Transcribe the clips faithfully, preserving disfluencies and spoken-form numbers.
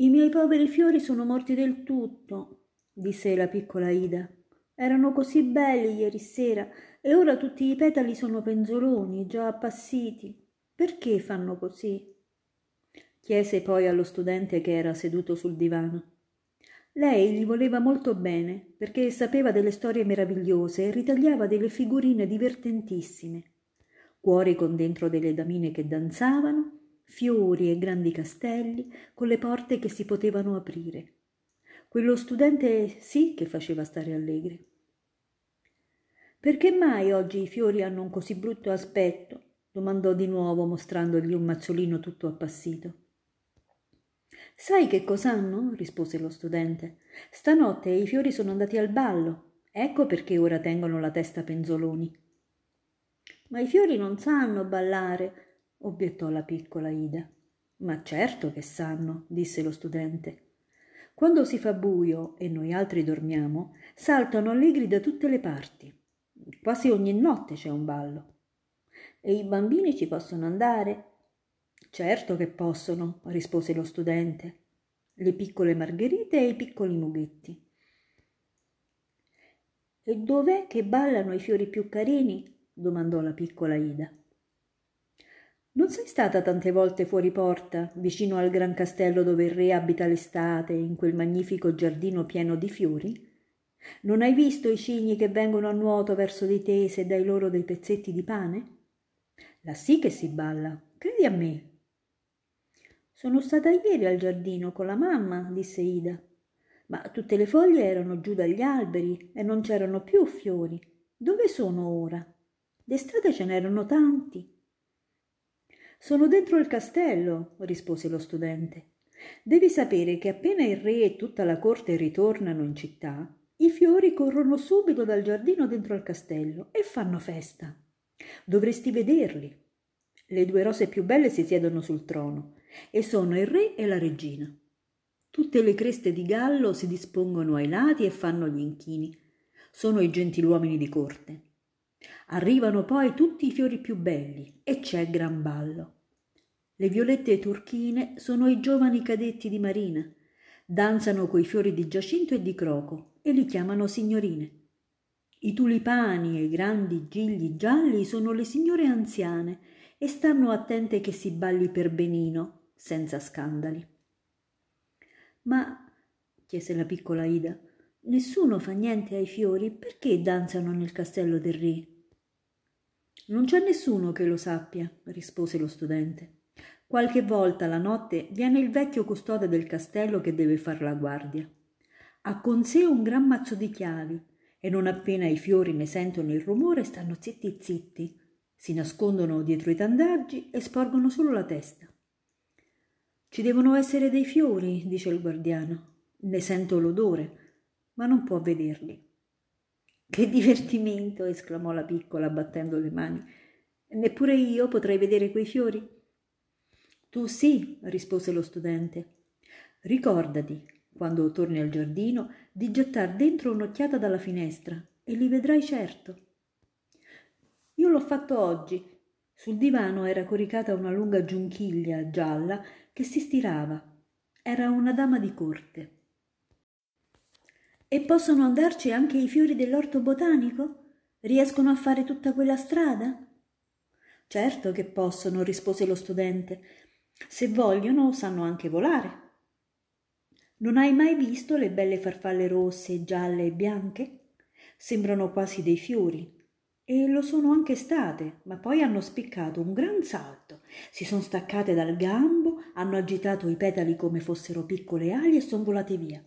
«I miei poveri fiori sono morti del tutto», disse la piccola Ida. «Erano così belli ieri sera e ora tutti i petali sono penzoloni, già appassiti. Perché fanno così?» Chiese poi allo studente che era seduto sul divano. Lei gli voleva molto bene, perché sapeva delle storie meravigliose e ritagliava delle figurine divertentissime. Cuori con dentro delle damine che danzavano, fiori e grandi castelli con le porte che si potevano aprire. Quello studente sì che faceva stare allegri. «Perché mai oggi i fiori hanno un così brutto aspetto?» domandò di nuovo, mostrandogli un mazzolino tutto appassito. «Sai che cos'hanno?» rispose lo studente. «Stanotte i fiori sono andati al ballo, ecco perché ora tengono la testa penzoloni». «Ma i fiori non sanno ballare», obiettò la piccola Ida. «Ma certo che sanno», disse lo studente. «Quando si fa buio e noi altri dormiamo, saltano allegri da tutte le parti. Quasi ogni notte c'è un ballo». «E i bambini ci possono andare?» «Certo che possono», rispose lo studente. «Le piccole margherite e i piccoli mughetti». «E dov'è che ballano i fiori più carini?» domandò la piccola Ida. «Non sei stata tante volte fuori porta, vicino al gran castello dove il re abita l'estate, in quel magnifico giardino pieno di fiori? Non hai visto i cigni che vengono a nuoto verso di te se dai loro dei pezzetti di pane? Là sì che si balla, credi a me». «Sono stata ieri al giardino con la mamma», disse Ida, «ma tutte le foglie erano giù dagli alberi e non c'erano più fiori. Dove sono ora? D'estate ce n'erano tanti». «Sono dentro il castello», rispose lo studente. «Devi sapere che appena il re e tutta la corte ritornano in città, i fiori corrono subito dal giardino dentro al castello e fanno festa. Dovresti vederli. Le due rose più belle si siedono sul trono e sono il re e la regina. Tutte le creste di gallo si dispongono ai lati e fanno gli inchini. Sono i gentiluomini di corte. Arrivano poi tutti i fiori più belli e c'è gran ballo. Le violette turchine sono i giovani cadetti di marina, danzano coi fiori di giacinto e di croco e li chiamano signorine. I tulipani e i grandi gigli gialli sono le signore anziane e stanno attente che si balli per benino, senza scandali». «Ma», chiese la piccola Ida, «nessuno fa niente ai fiori, perché danzano nel castello del re?» «Non c'è nessuno che lo sappia», rispose lo studente. «Qualche volta la notte viene il vecchio custode del castello che deve far la guardia. Ha con sé un gran mazzo di chiavi e non appena i fiori ne sentono il rumore stanno zitti zitti, si nascondono dietro i tandaggi e sporgono solo la testa. Ci devono essere dei fiori, dice il guardiano, ne sento l'odore, ma non può vederli». «Che divertimento!» esclamò la piccola battendo le mani. «Neppure io potrei vedere quei fiori?» «Tu sì», rispose lo studente. «Ricordati, quando torni al giardino, di gettar dentro un'occhiata dalla finestra e li vedrai certo». «Io l'ho fatto oggi». Sul divano era coricata una lunga giunchiglia gialla che si stirava. Era una dama di corte. «E possono andarci anche i fiori dell'orto botanico? Riescono a fare tutta quella strada?» «Certo che possono», rispose lo studente. «Se vogliono, sanno anche volare. Non hai mai visto le belle farfalle rosse, gialle e bianche? Sembrano quasi dei fiori. E lo sono anche state, ma poi hanno spiccato un gran salto. Si sono staccate dal gambo, hanno agitato i petali come fossero piccole ali e sono volate via.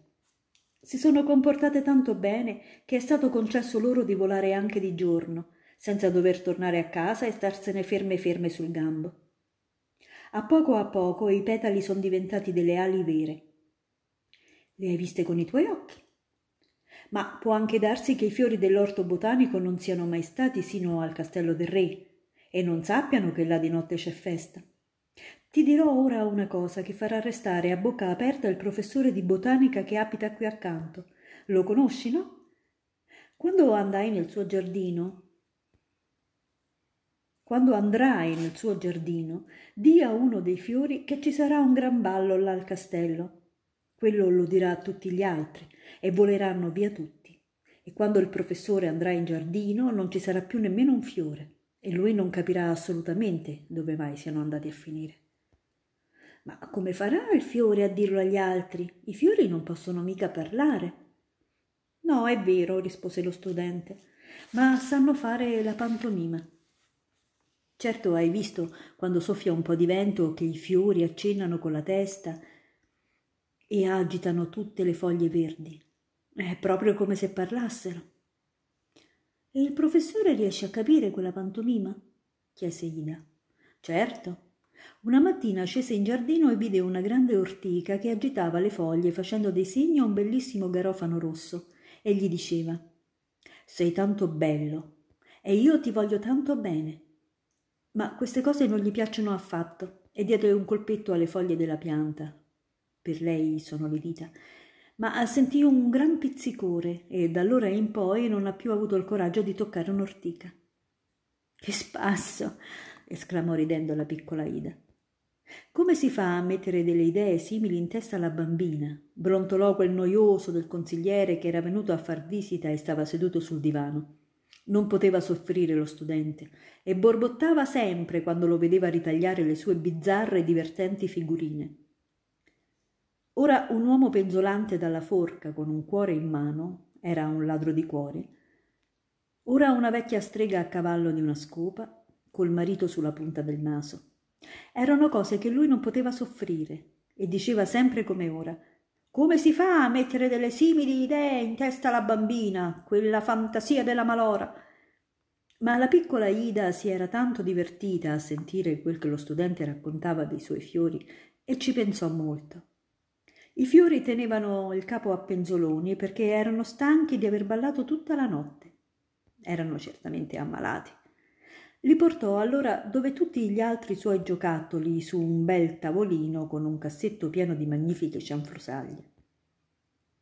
Si sono comportate tanto bene che è stato concesso loro di volare anche di giorno, senza dover tornare a casa e starsene ferme ferme sul gambo. A poco a poco i petali sono diventati delle ali vere. Le hai viste con i tuoi occhi. Ma può anche darsi che i fiori dell'orto botanico non siano mai stati sino al castello del re e non sappiano che là di notte c'è festa. Ti dirò ora una cosa che farà restare a bocca aperta il professore di botanica che abita qui accanto. Lo conosci, no? Quando andai nel suo giardino, quando andrai nel suo giardino, di a uno dei fiori che ci sarà un gran ballo là al castello Quello lo dirà a tutti gli altri e voleranno via tutti. E quando il professore andrà in giardino non ci sarà più nemmeno un fiore e lui non capirà assolutamente dove mai siano andati a finire. Ma come farà il fiore a dirlo agli altri? I fiori non possono mica parlare. No, è vero, rispose lo studente, ma sanno fare la pantomima. Certo, hai visto quando soffia un po' di vento che i fiori accennano con la testa e agitano tutte le foglie verdi. È proprio come se parlassero. E il professore riesce a capire quella pantomima? Chiese Ida. Certo. Una mattina scese in giardino e vide una grande ortica che agitava le foglie facendo dei segni a un bellissimo garofano rosso e gli diceva: «Sei tanto bello e io ti voglio tanto bene». Ma queste cose non gli piacciono affatto e diede un colpetto alle foglie della pianta. Per lei sono le dita. Ma sentì un gran pizzicore e da allora in poi non ha più avuto il coraggio di toccare un'ortica. «Che spasso!» esclamò ridendo la piccola Ida. «Come si fa a mettere delle idee simili in testa alla bambina?» brontolò quel noioso del consigliere che era venuto a far visita e stava seduto sul divano. Non poteva soffrire lo studente e borbottava sempre quando lo vedeva ritagliare le sue bizzarre e divertenti figurine. Ora un uomo penzolante dalla forca con un cuore in mano, era un ladro di cuori, ora una vecchia strega a cavallo di una scopa, col marito sulla punta del naso. Erano cose che lui non poteva soffrire e diceva sempre come ora: «Come si fa a mettere delle simili idee in testa alla bambina, quella fantasia della malora?» Ma la piccola Ida si era tanto divertita a sentire quel che lo studente raccontava dei suoi fiori e ci pensò molto. I fiori tenevano il capo a penzoloni perché erano stanchi di aver ballato tutta la notte. Erano certamente ammalati. Li portò allora dove tutti gli altri suoi giocattoli, su un bel tavolino con un cassetto pieno di magnifiche cianfrusaglie.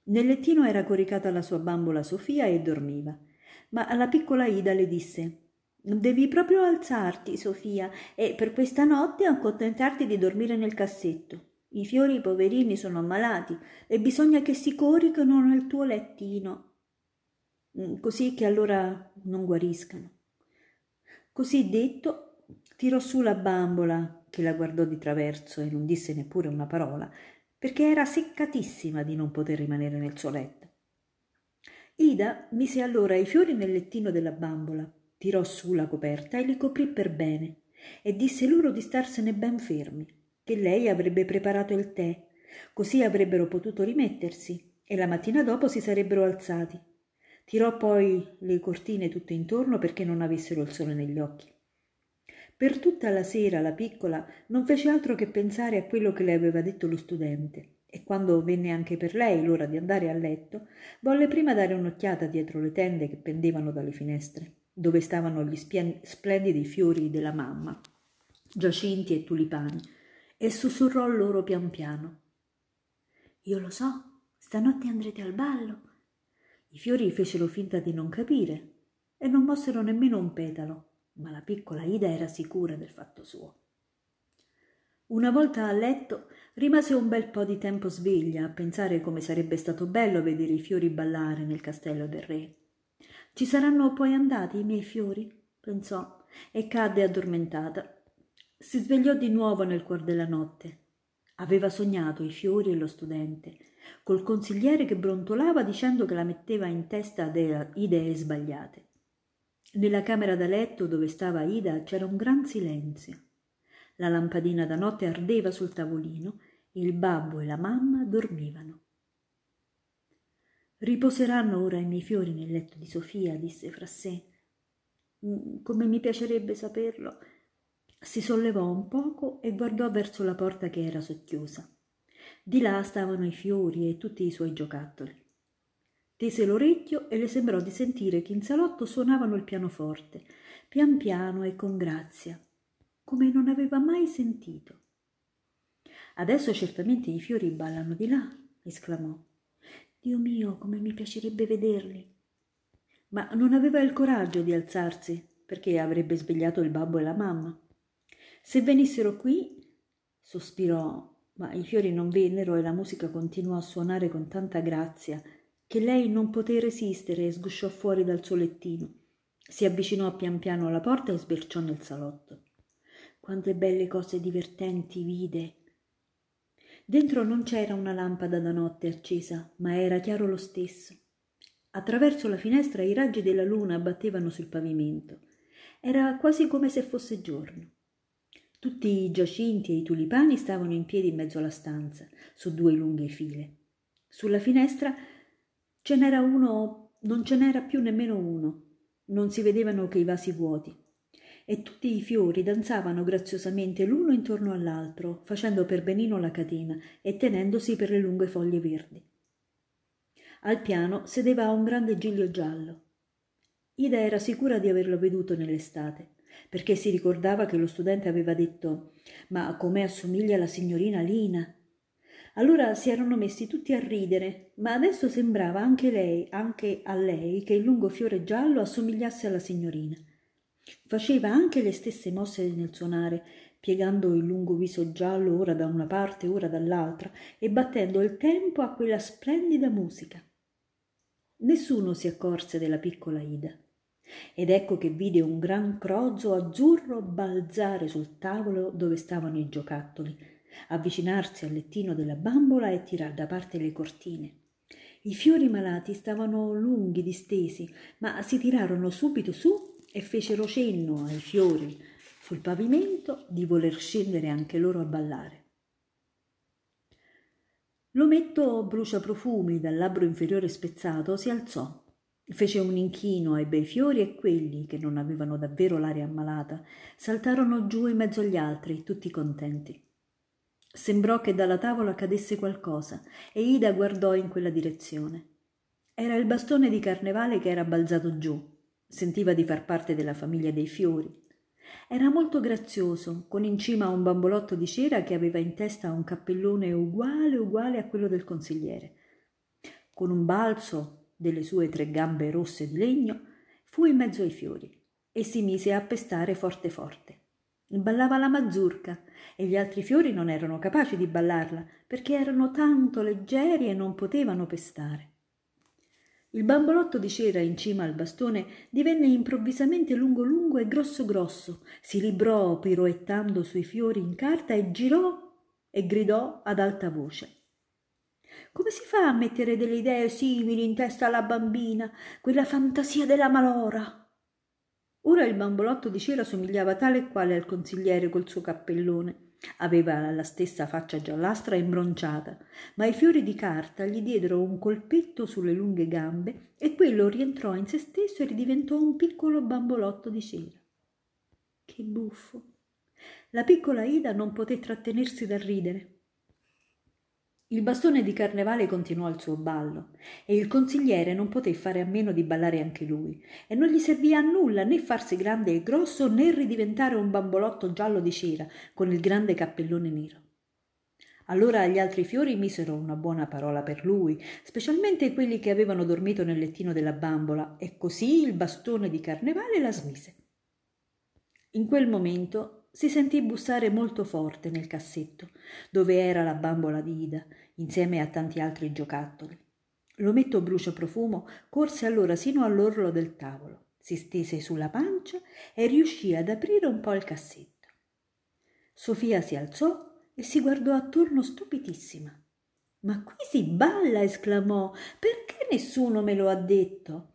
Nel lettino era coricata la sua bambola Sofia e dormiva, ma la piccola Ida le disse: «Devi proprio alzarti, Sofia, e per questa notte accontentarti di dormire nel cassetto. I fiori poverini sono ammalati e bisogna che si coricano nel tuo lettino, così che allora non guariscano». Così detto, tirò su la bambola, che la guardò di traverso e non disse neppure una parola, perché era seccatissima di non poter rimanere nel suo letto. Ida mise allora i fiori nel lettino della bambola, tirò su la coperta e li coprì per bene e disse loro di starsene ben fermi, che lei avrebbe preparato il tè, così avrebbero potuto rimettersi e la mattina dopo si sarebbero alzati. Tirò poi le cortine tutte intorno perché non avessero il sole negli occhi. Per tutta la sera la piccola non fece altro che pensare a quello che le aveva detto lo studente e quando venne anche per lei l'ora di andare a letto, volle prima dare un'occhiata dietro le tende che pendevano dalle finestre, dove stavano gli spien- splendidi fiori della mamma, giacinti e tulipani, e sussurrò loro pian piano: «Io lo so, stanotte andrete al ballo». I fiori fecero finta di non capire e non mossero nemmeno un petalo, ma la piccola Ida era sicura del fatto suo. Una volta a letto rimase un bel po' di tempo sveglia a pensare come sarebbe stato bello vedere i fiori ballare nel castello del re. «Ci saranno poi andati i miei fiori?» pensò e cadde addormentata. Si svegliò di nuovo nel cuor della notte. Aveva sognato i fiori e lo studente, col consigliere che brontolava dicendo che la metteva in testa de- idee sbagliate. Nella camera da letto dove stava Ida c'era un gran silenzio. La lampadina da notte ardeva sul tavolino e il babbo e la mamma dormivano. «Riposeranno ora i miei fiori nel letto di Sofia», disse fra sé. «Come mi piacerebbe saperlo». Si sollevò un poco e guardò verso la porta che era socchiusa. Di là stavano i fiori e tutti i suoi giocattoli. Tese l'orecchio e le sembrò di sentire che in salotto suonavano il pianoforte, pian piano e con grazia, come non aveva mai sentito. «Adesso certamente i fiori ballano di là», esclamò. «Dio mio, come mi piacerebbe vederli!» Ma non aveva il coraggio di alzarsi, perché avrebbe svegliato il babbo e la mamma. «Se venissero qui», sospirò, ma i fiori non vennero e la musica continuò a suonare con tanta grazia che lei non poté resistere e sgusciò fuori dal suo lettino. Si avvicinò pian piano alla porta e sberciò nel salotto. Quante belle cose divertenti vide! Dentro non c'era una lampada da notte accesa, ma era chiaro lo stesso. Attraverso la finestra i raggi della luna battevano sul pavimento. Era quasi come se fosse giorno. Tutti i giacinti e i tulipani stavano in piedi in mezzo alla stanza, su due lunghe file. Sulla finestra ce n'era uno, non ce n'era più nemmeno uno. Non si vedevano che i vasi vuoti. E tutti i fiori danzavano graziosamente l'uno intorno all'altro, facendo per benino la catena e tenendosi per le lunghe foglie verdi. Al piano sedeva un grande giglio giallo. Ida era sicura di averlo veduto nell'estate, perché si ricordava che lo studente aveva detto «Ma com'è assomiglia alla signorina Lina?» Allora si erano messi tutti a ridere, ma adesso sembrava anche lei, anche a lei, che il lungo fiore giallo assomigliasse alla signorina. Faceva anche le stesse mosse nel suonare, piegando il lungo viso giallo ora da una parte, ora dall'altra, e battendo il tempo a quella splendida musica. Nessuno si accorse della piccola Ida, ed ecco che vide un gran crozo azzurro balzare sul tavolo dove stavano i giocattoli, avvicinarsi al lettino della bambola e tirar da parte le cortine. I fiori malati stavano lunghi distesi, ma si tirarono subito su e fecero cenno ai fiori sul pavimento di voler scendere anche loro a ballare. L'ometto bruciaprofumi dal labbro inferiore spezzato si alzò, fece un inchino ai bei fiori e quelli, che non avevano davvero l'aria ammalata, saltarono giù in mezzo agli altri, tutti contenti. Sembrò che dalla tavola cadesse qualcosa e Ida guardò in quella direzione. Era il bastone di carnevale che era balzato giù. Sentiva di far parte della famiglia dei fiori. Era molto grazioso, con in cima un bambolotto di cera che aveva in testa un cappellone uguale uguale a quello del consigliere. Con un balzo delle sue tre gambe rosse di legno fu in mezzo ai fiori e si mise a pestare forte forte. Ballava la mazurca e gli altri fiori non erano capaci di ballarla perché erano tanto leggeri e non potevano pestare. Il bambolotto di cera in cima al bastone divenne improvvisamente lungo lungo e grosso grosso, si librò piroettando sui fiori in carta e girò e gridò ad alta voce. «Come si fa a mettere delle idee simili in testa alla bambina, quella fantasia della malora?» Ora il bambolotto di cera somigliava tale e quale al consigliere col suo cappellone. Aveva la stessa faccia giallastra e imbronciata, ma i fiori di carta gli diedero un colpetto sulle lunghe gambe e quello rientrò in se stesso e ridiventò un piccolo bambolotto di cera. Che buffo! La piccola Ida non poté trattenersi dal ridere. Il bastone di carnevale continuò il suo ballo e il consigliere non poté fare a meno di ballare anche lui e non gli servì a nulla né farsi grande e grosso né ridiventare un bambolotto giallo di cera con il grande cappellone nero. Allora gli altri fiori misero una buona parola per lui, specialmente quelli che avevano dormito nel lettino della bambola, e così il bastone di carnevale la smise. In quel momento si sentì bussare molto forte nel cassetto, dove era la bambola di Ida, insieme a tanti altri giocattoli. L'ometto bruciaprofumo corse allora sino all'orlo del tavolo, si stese sulla pancia e riuscì ad aprire un po' il cassetto. Sofia si alzò e si guardò attorno stupitissima. «Ma qui si balla!» esclamò. «Perché nessuno me lo ha detto?»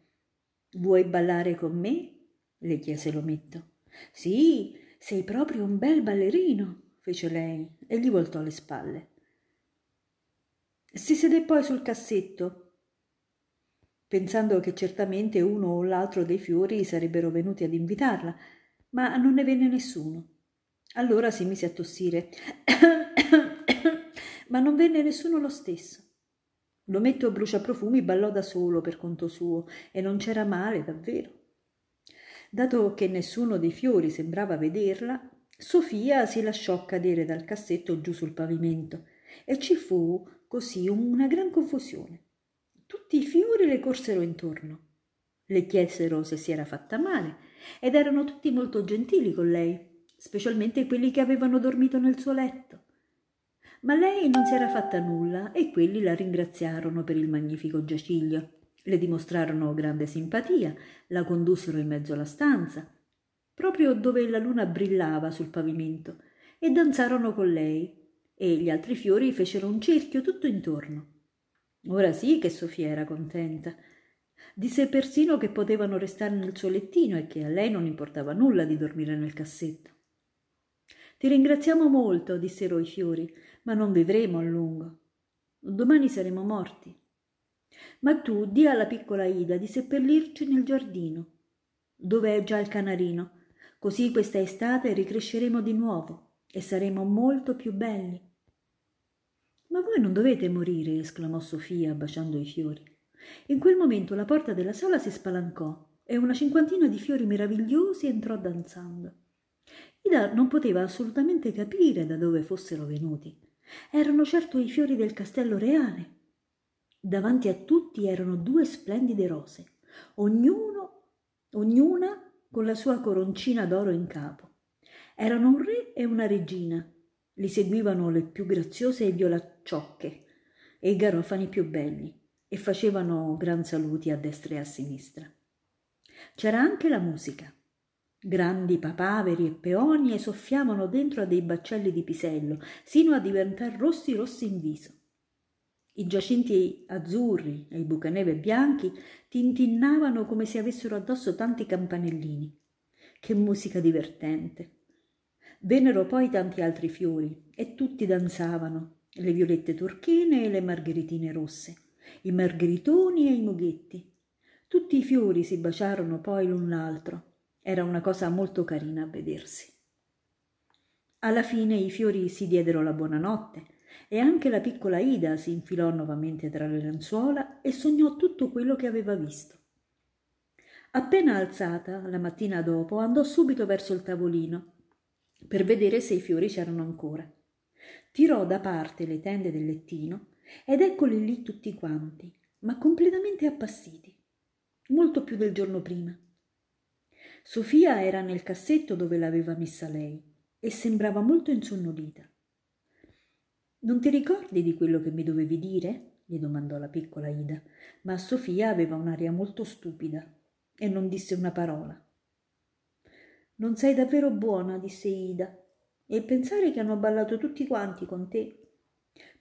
«Vuoi ballare con me?» le chiese l'ometto. «Sì, sei proprio un bel ballerino», fece lei e gli voltò le spalle. Si sedé poi sul cassetto, pensando che certamente uno o l'altro dei fiori sarebbero venuti ad invitarla, ma non ne venne nessuno. Allora si mise a tossire, ma non venne nessuno lo stesso. L'ometto bruciaprofumi ballò da solo per conto suo e non c'era male, davvero. Dato che nessuno dei fiori sembrava vederla, Sofia si lasciò cadere dal cassetto giù sul pavimento e ci fu così una gran confusione. Tutti i fiori le corsero intorno, le chiesero se si era fatta male ed erano tutti molto gentili con lei, specialmente quelli che avevano dormito nel suo letto. ma lei non si era fatta nulla e quelli la ringraziarono per il magnifico giaciglio. Le dimostrarono grande simpatia, la condussero in mezzo alla stanza, proprio dove la luna brillava sul pavimento, e danzarono con lei, e gli altri fiori fecero un cerchio tutto intorno. Ora sì che Sofia era contenta. Disse persino che potevano restare nel suo lettino e che a lei non importava nulla di dormire nel cassetto. «Ti ringraziamo molto», dissero i fiori, «ma non vivremo a lungo. Domani saremo morti. Ma tu di alla piccola Ida di seppellirci nel giardino, dove è già il canarino, così questa estate ricresceremo di nuovo e saremo molto più belli». «Ma voi non dovete morire», esclamò Sofia baciando i fiori. In quel momento la porta della sala si spalancò e una cinquantina di fiori meravigliosi entrò danzando. Ida non poteva assolutamente capire da dove fossero venuti. Erano certo i fiori del castello reale. Davanti a tutti erano due splendide rose, ognuno, ognuna con la sua coroncina d'oro in capo. Erano un re e una regina. Li seguivano le più graziose e violacciocche e i garofani più belli, e facevano gran saluti a destra e a sinistra. C'era anche la musica. Grandi papaveri e peonie soffiavano dentro a dei baccelli di pisello, sino a diventar rossi rossi in viso. I giacinti azzurri e i bucaneve bianchi tintinnavano come se avessero addosso tanti campanellini. Che musica divertente! Vennero poi tanti altri fiori, e tutti danzavano, le violette turchine e le margheritine rosse, i margheritoni e i mughetti. Tutti i fiori si baciarono poi l'un l'altro. Era una cosa molto carina a vedersi. Alla fine i fiori si diedero la buonanotte e anche la piccola Ida si infilò nuovamente tra le lenzuola e sognò tutto quello che aveva visto. Appena alzata, la mattina dopo, andò subito verso il tavolino per vedere se i fiori c'erano ancora. Tirò da parte le tende del lettino ed eccoli lì tutti quanti, ma completamente appassiti, molto più del giorno prima. Sofia era nel cassetto dove l'aveva messa lei e sembrava molto insonnolita. «Non ti ricordi di quello che mi dovevi dire?» gli domandò la piccola Ida, ma Sofia aveva un'aria molto stupida e non disse una parola. «Non sei davvero buona», disse Ida, «e pensare che hanno ballato tutti quanti con te».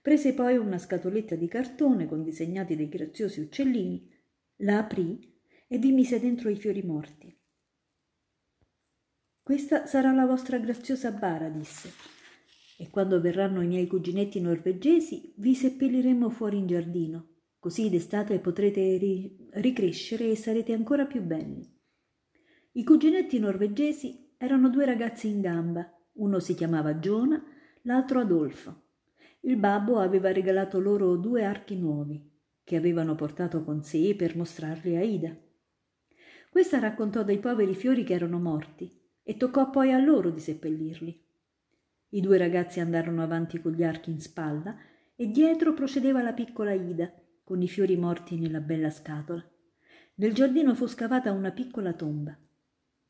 Prese poi una scatoletta di cartone con disegnati dei graziosi uccellini, la aprì e vi mise dentro i fiori morti. «Questa sarà la vostra graziosa bara», disse, «e quando verranno i miei cuginetti norvegesi vi seppelliremo fuori in giardino, così d'estate potrete ri- ricrescere e sarete ancora più belli». I cuginetti norvegesi erano due ragazzi in gamba, uno si chiamava Giona, l'altro Adolfo. Il babbo aveva regalato loro due archi nuovi, che avevano portato con sé per mostrarli a Ida. Questa raccontò dei poveri fiori che erano morti e toccò poi a loro di seppellirli. I due ragazzi andarono avanti con gli archi in spalla e dietro procedeva la piccola Ida, con i fiori morti nella bella scatola. Nel giardino fu scavata una piccola tomba.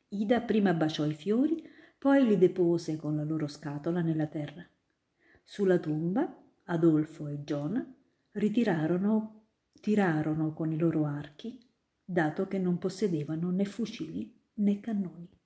Ida prima baciò i fiori, poi li depose con la loro scatola nella terra. Sulla tomba Adolfo e Giona ritirarono tirarono con i loro archi, dato che non possedevano né fucili né cannoni.